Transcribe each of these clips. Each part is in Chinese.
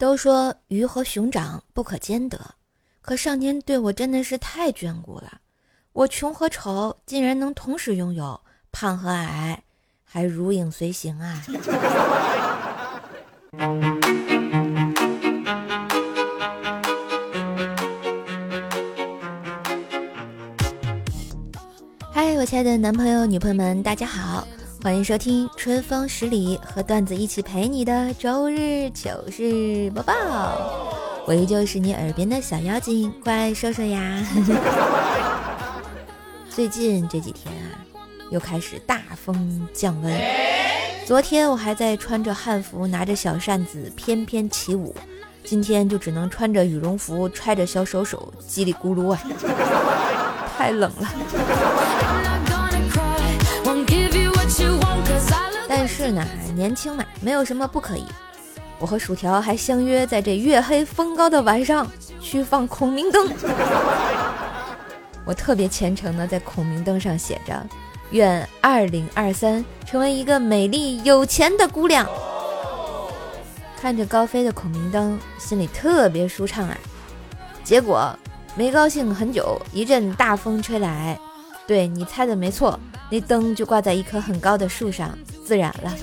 都说鱼和熊掌不可兼得，可上天对我真的是太眷顾了，我穷和丑竟然能同时拥有，胖和矮还如影随形啊。嗨，我亲爱的男朋友女朋友们，大家好，欢迎收听春风十里，和段子一起陪你的周日糗事播报。我依旧是你耳边的小妖精，快说说呀。最近这几天啊，又开始大风降温，昨天我还在穿着汉服拿着小扇子翩翩起舞，今天就只能穿着羽绒服揣着小手手叽里咕噜啊，太冷了。但是呢，年轻嘛，没有什么不可以。我和薯条还相约在这月黑风高的晚上去放孔明灯。我特别虔诚的在孔明灯上写着：愿2023成为一个美丽有钱的姑娘。看着高飞的孔明灯，心里特别舒畅啊。结果没高兴很久，一阵大风吹来，对，你猜的没错，那灯就挂在一棵很高的树上，自燃了。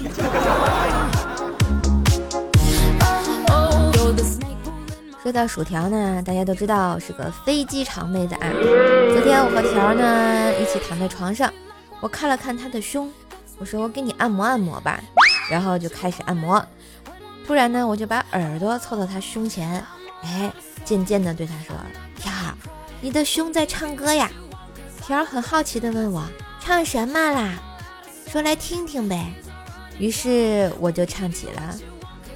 说到薯条呢，大家都知道是个飞机场妹子啊。昨天我和条呢一起躺在床上，我看了看她的胸，我说我给你按摩按摩吧，然后就开始按摩。突然呢，我就把耳朵凑到她胸前，哎，渐渐的对她说：“条，你的胸在唱歌呀。”条很好奇地问我：“唱什么啦？说来听听呗。”于是我就唱起了：“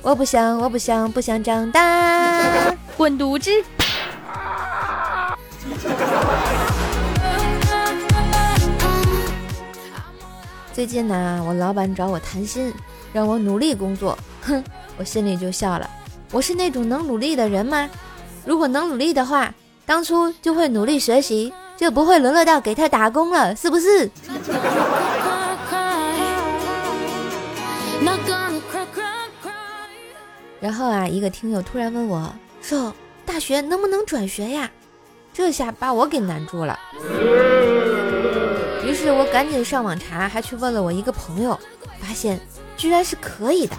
我不想，我不想，不想长大，滚犊子！”最近呢，我老板找我谈心，让我努力工作。哼，我心里就笑了。我是那种能努力的人吗？如果能努力的话，当初就会努力学习。就不会沦落到给他打工了，是不是？然后啊，一个听友突然问我说：“大学能不能转学呀？”这下把我给难住了。于是我赶紧上网查，还去问了我一个朋友，发现居然是可以的。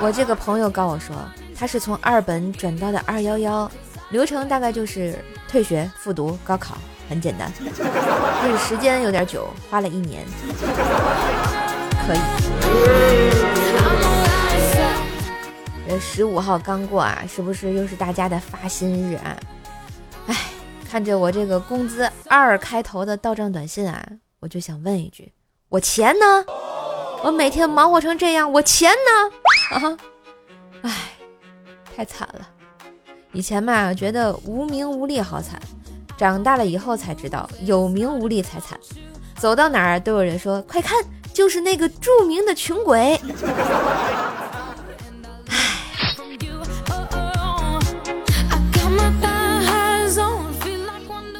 我这个朋友告我说，他是从二本转到的211，流程大概就是退学、复读、高考，很简单，但是时间有点久，花了1年。可以。15号刚过啊，是不是又是大家的发薪日啊？哎，看着我这个工资2开头的到账短信啊，我就想问一句：我钱呢？我每天忙活成这样，我钱呢？啊，哎，太惨了。以前嘛，觉得无名无利好惨，长大了以后才知道有名无利才惨。走到哪儿都有人说：“快看，就是那个著名的穷鬼。”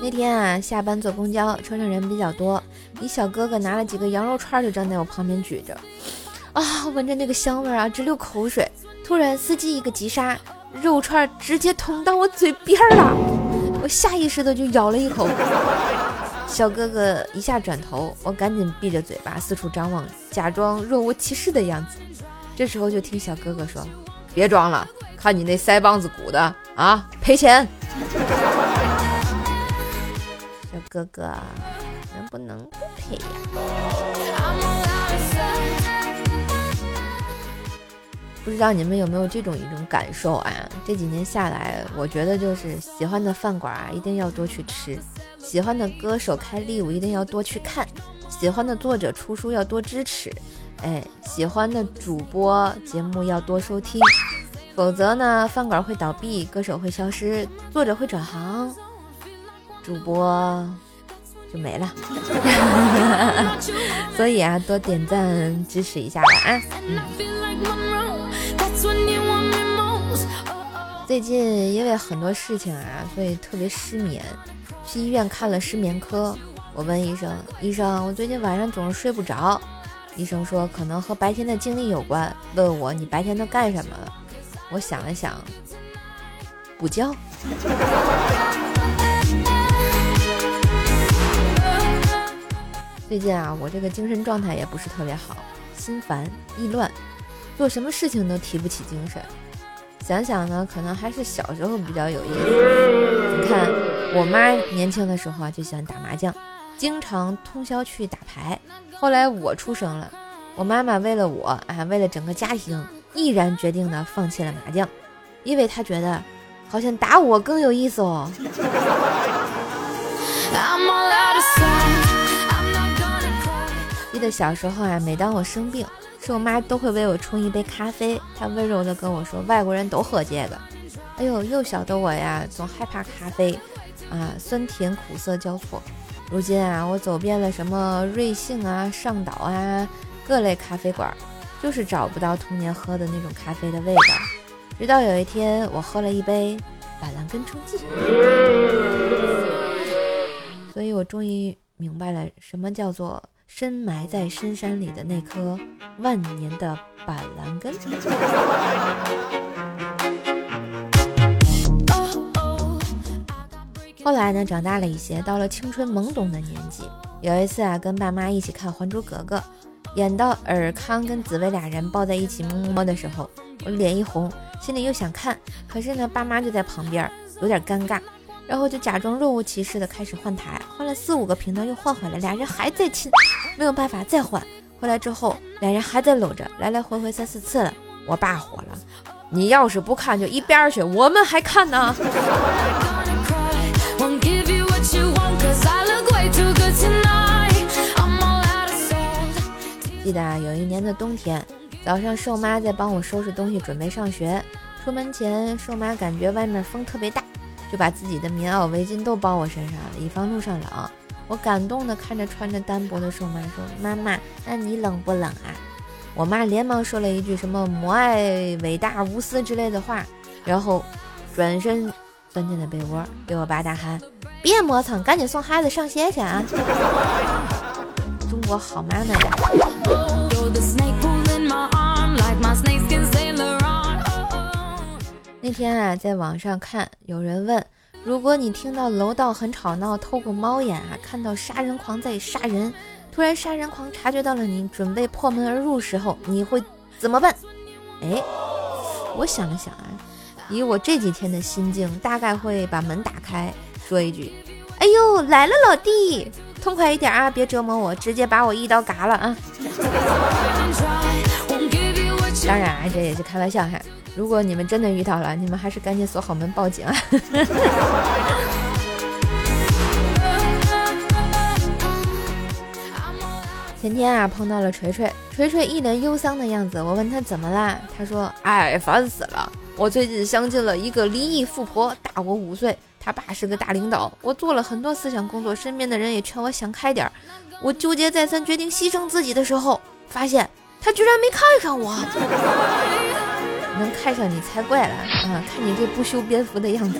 那天啊，下班坐公交，车上人比较多，一小哥哥拿了几个羊肉串就站在我旁边举着，啊，闻着那个香味啊，直流口水。突然，司机一个急刹。肉串直接捅到我嘴边了，我下意识的就咬了一口。小哥哥一下转头，我赶紧闭着嘴巴四处张望，假装若无其事的样子。这时候就听小哥哥说：“别装了，看你那腮帮子鼓的啊，赔钱。”小哥哥能不能不赔呀？不知道你们有没有这种一种感受啊？这几年下来，我觉得就是喜欢的饭馆啊，一定要多去吃；喜欢的歌手开力舞一定要多去看；喜欢的作者出书要多支持，哎，喜欢的主播节目要多收听。否则呢，饭馆会倒闭，歌手会消失，作者会转行，主播就没了。所以啊，多点赞支持一下吧啊！最近因为很多事情啊，所以特别失眠，去医院看了失眠科。我问医生：“医生，我最近晚上总是睡不着。”医生说可能和白天的经历有关，问我你白天都干什么了。我想了想，补觉。最近啊，我这个精神状态也不是特别好，心烦意乱，做什么事情都提不起精神。想想呢，可能还是小时候比较有意思。你看，我妈年轻的时候啊，就喜欢打麻将，经常通宵去打牌。后来我出生了，我妈妈为了我啊，为了整个家庭，毅然决定呢放弃了麻将，因为她觉得好像打我更有意思哦。记得小时候啊，每当我生病，是我妈都会为我冲一杯咖啡，她温柔的跟我说，外国人都喝这个。哎呦，幼小的我呀，总害怕咖啡啊，酸甜苦涩交错。如今啊，我走遍了什么瑞幸啊、上岛啊各类咖啡馆，就是找不到童年喝的那种咖啡的味道。直到有一天，我喝了一杯板蓝根冲剂，所以我终于明白了什么叫做深埋在深山里的那颗万年的板蓝根。后来呢，长大了一些，到了青春懵懂的年纪，有一次啊，跟爸妈一起看《还珠格格》，演到尔康跟紫薇俩人抱在一起摸摸的时候，我脸一红，心里又想看，可是呢，爸妈就在旁边，有点尴尬。然后就假装若无其事的开始换台，换了4、5个频道又换回来，俩人还在亲，没有办法再换回来之后，俩人还在搂着，来来回回3、4次了。我爸火了，你要是不看就一边去，我们还看呢。记得啊，有一年的冬天，早上瘦妈在帮我收拾东西准备上学，出门前瘦妈感觉外面风特别大，就把自己的棉袄围巾都包我身上了，以防路上冷。我感动的看着穿着单薄的瘦妈说，妈妈，那你冷不冷啊？我妈连忙说了一句什么母爱伟大无私之类的话，然后转身钻进了被窝，对我爸大喊，别磨蹭，赶紧送孩子上学去啊。中国好妈妈呀。那天啊，在网上看有人问，如果你听到楼道很吵闹，透过猫眼啊看到杀人狂在杀人，突然杀人狂察觉到了你，准备破门而入时候，你会怎么办？哎，我想了想啊，以我这几天的心境，大概会把门打开，说一句，哎呦来了老弟，痛快一点啊，别折磨我，直接把我一刀嘎了啊。当然啊，这也是开玩笑哈，如果你们真的遇到了，你们还是赶紧锁好门报警啊。前天啊，碰到了锤锤一脸忧伤的样子，我问他怎么啦，他说，哎，烦死了，我最近相亲了一个离异富婆，大我5岁，他爸是个大领导，我做了很多思想工作，身边的人也劝我想开点，我纠结再三决定牺牲自己的时候，发现他居然没看上我。能看上你才怪了啊！看你这不修边幅的样子。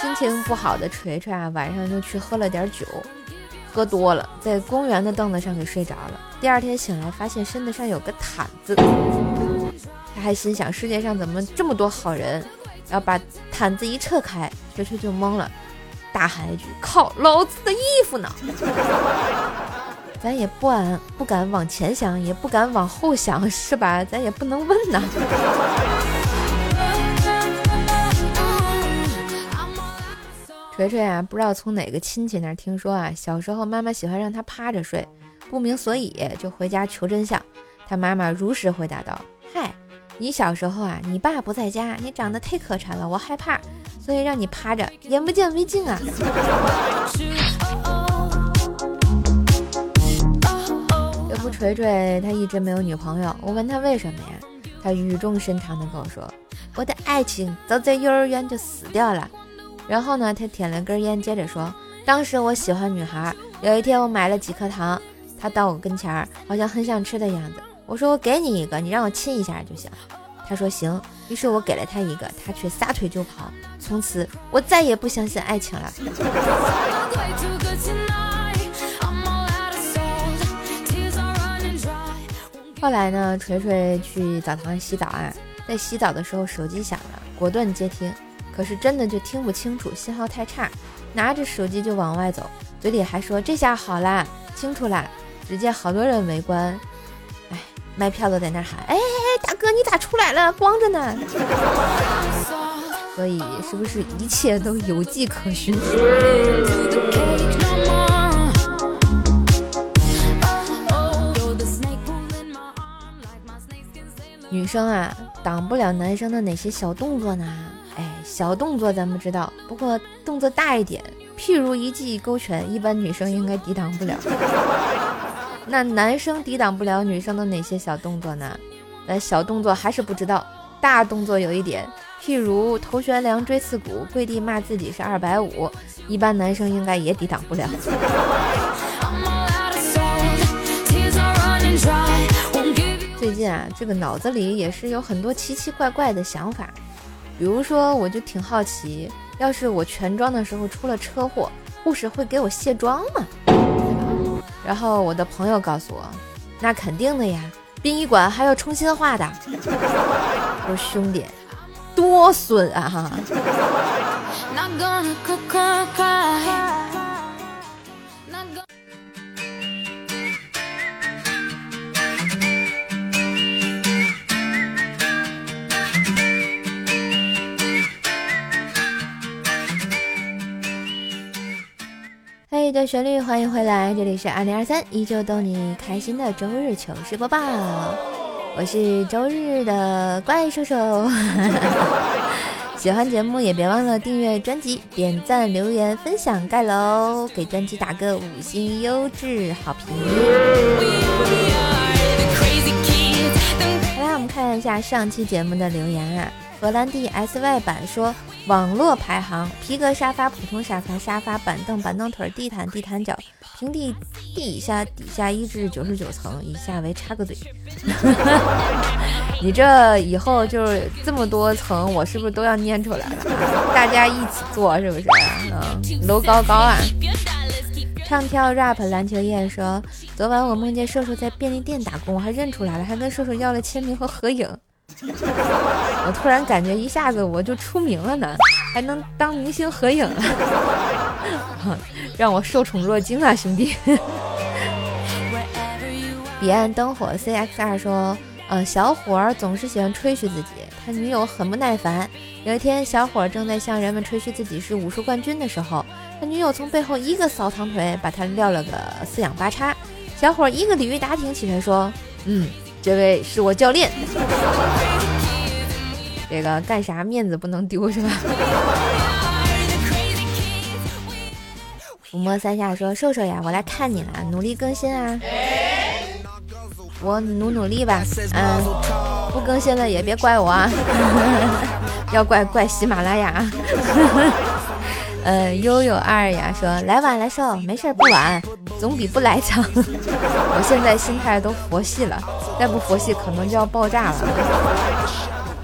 心情不好的锤锤啊，晚上就去喝了点酒，喝多了，在公园的凳子上给睡着了。第2天醒来，发现身子上有个毯子，他还心想世界上怎么这么多好人，然后把毯子一撤开，锤锤就懵了，大喊一句：“靠，老子的衣服呢？”咱也不敢往前想，也不敢往后想，是吧？咱也不能问呐。锤锤啊，不知道从哪个亲戚那儿听说啊，小时候妈妈喜欢让他趴着睡，不明所以，就回家求真相。他妈妈如实回答道：“嗨，你小时候啊，你爸不在家，你长得太磕碜了，我害怕，所以让你趴着，眼不见为净啊。”锤锤他一直没有女朋友，我问他为什么呀，他语重深长的跟我说，我的爱情早在幼儿园就死掉了。然后呢，他舔了根烟，接着说，当时我喜欢女孩，有一天我买了几颗糖，她到我跟前好像很想吃的样子，我说我给你一个，你让我亲一下就行，他说行，于是我给了他一个，他却撒腿就跑，从此我再也不相信爱情了。后来呢，锤锤去澡堂洗澡啊，在洗澡的时候手机响了，果断接听，可是真的就听不清楚，信号太差，拿着手机就往外走，嘴里还说这下好啦，清楚啦，直接好多人围观，哎，卖票的在那喊，哎哎，大哥你咋出来了，光着呢。所以是不是一切都有迹可循？女生啊，挡不了男生的哪些小动作呢？哎，小动作咱们知道，不过动作大一点，譬如一记勾拳，一般女生应该抵挡不了。那男生抵挡不了女生的哪些小动作呢？小动作还是不知道，大动作有一点，譬如头悬梁锥刺股，跪地骂自己是250，一般男生应该也抵挡不了。最近啊，这个脑子里也是有很多奇奇怪怪的想法，比如说我就挺好奇，要是我全妆的时候出了车祸，护士会给我卸妆吗？然后我的朋友告诉我，那肯定的呀，殡仪馆还要重新化的。我兄弟多损啊！的旋律，欢迎回来，这里是2023，依旧逗你开心的周日糗事播报，我是周日的怪兽兽。喜欢节目也别忘了订阅专辑，点赞留言分享盖楼，给专辑打个5星优质好评。好啦，我们看一下上期节目的留言啊。荷兰弟 SY 版说，网络排行：皮革沙发、普通沙发、沙发板凳、板凳腿、地毯、地毯脚、平地、底下1至99层，以下为插个嘴。你这以后就是这么多层，我是不是都要念出来了？大家一起做是不是？楼高高啊！唱跳 rap 篮球宴说，昨晚我梦见瘦瘦在便利店打工，我还认出来了，还跟瘦瘦要了签名和合影。我突然感觉一下子我就出名了呢，还能当明星合影了。让我受宠若惊啊，兄弟。彼岸灯火 CXR 说，小伙总是喜欢吹嘘自己，他女友很不耐烦。有一天，小伙正在向人们吹嘘自己是武术冠军的时候，他女友从背后一个扫堂腿把他撂了个四仰八叉。小伙一个鲤鱼打挺起身说，这位是我教练。这个干啥面子不能丢是吧？抚摸三下说，瘦瘦呀，我来看你了，努力更新啊。我努力吧，不更新了也别怪我啊。要怪喜马拉雅。悠悠二呀说，来晚来瘦，没事不晚，总比不来强。我现在心态都佛系了，再不佛系可能就要爆炸了。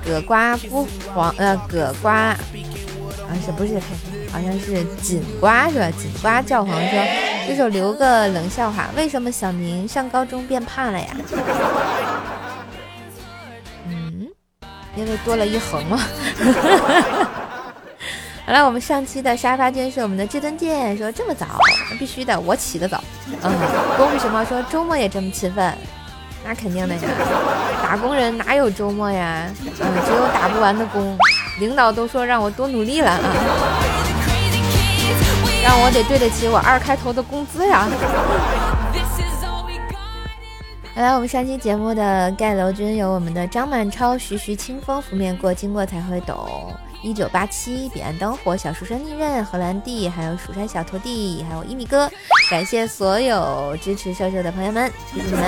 锦瓜是吧？锦瓜教皇说，这首留个冷笑话，为什么小明上高中变胖了呀？因为多了一横嘛。好了，我们上期的沙发君是我们的至尊剑说，这么早必须的，我起得早。公主熊猫说，周末也这么勤奋，那肯定的呀，打工人哪有周末呀？只有打不完的工，领导都说让我多努力了啊，让我得对得起我2开头的工资呀。来，我们上期节目的盖楼君有我们的张满超、徐徐清风、拂面过、经过才会懂、1987、彼岸灯火、小书生逆刃、荷兰弟，还有蜀山小徒弟，还有一米哥。感谢所有支持瘦瘦的朋友们，谢谢你们。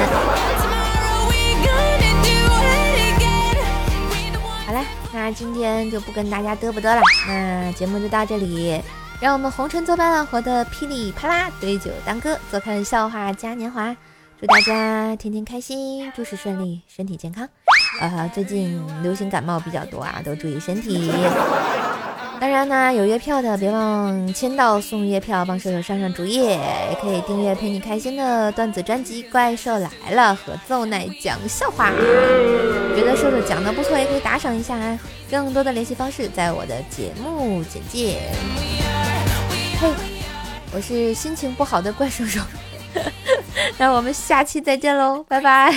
好了，那今天就不跟大家嘚不嘚了，那节目就到这里。让我们红尘作伴，活得噼里啪啦，对酒当歌，坐看笑话嘉年华。祝大家天天开心，诸事顺利，身体健康。最近流行感冒比较多啊，都注意身体。当然呢，有月票的别忘签到送月票，帮射手上上主页，也可以订阅陪你开心的段子专辑《怪兽来了》和奏乃讲笑话。觉得射手讲的不错，也可以打赏一下啊。更多的联系方式在我的节目简介。嘿，我是心情不好的怪兽手，那我们下期再见喽，拜拜。